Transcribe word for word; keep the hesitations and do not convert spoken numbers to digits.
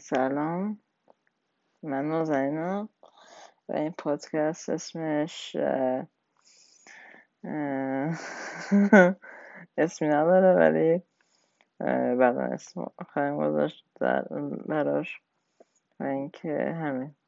سلام، من نازنینم و این پادکست اسمش اسمی نداره ولی بعدا اسم خواهیم گذاشت براش و اینکه همین.